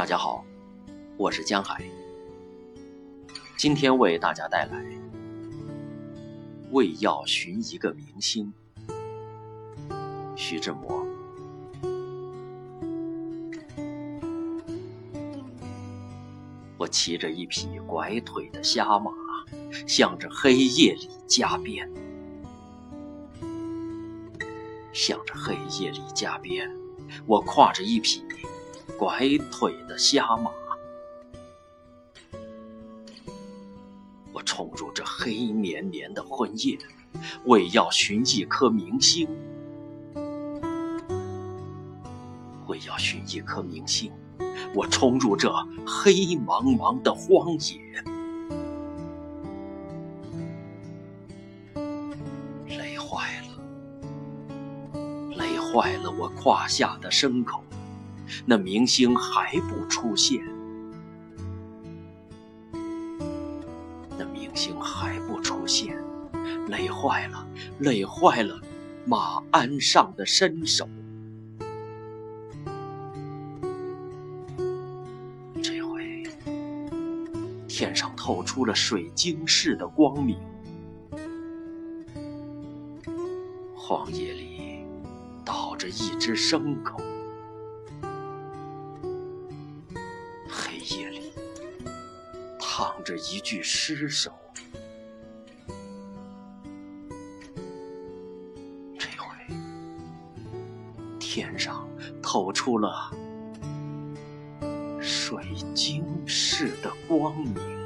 大家好，我是江海，今天为大家带来为要寻一个明星，徐志摩。我骑着一匹拐腿的瞎马，向着黑夜里加鞭，我跨着一匹拐腿的瞎马，我冲入这黑绵绵的昏夜，为要寻一颗明星，我冲入这黑茫茫的荒野，累坏了我胯下的牲口，那明星还不出现，累坏了马鞍上的身手。天上透出了水晶似的光明，荒野里倒着一只牲口，黑夜里躺着一具尸首。这回天上透出了水晶似的光明。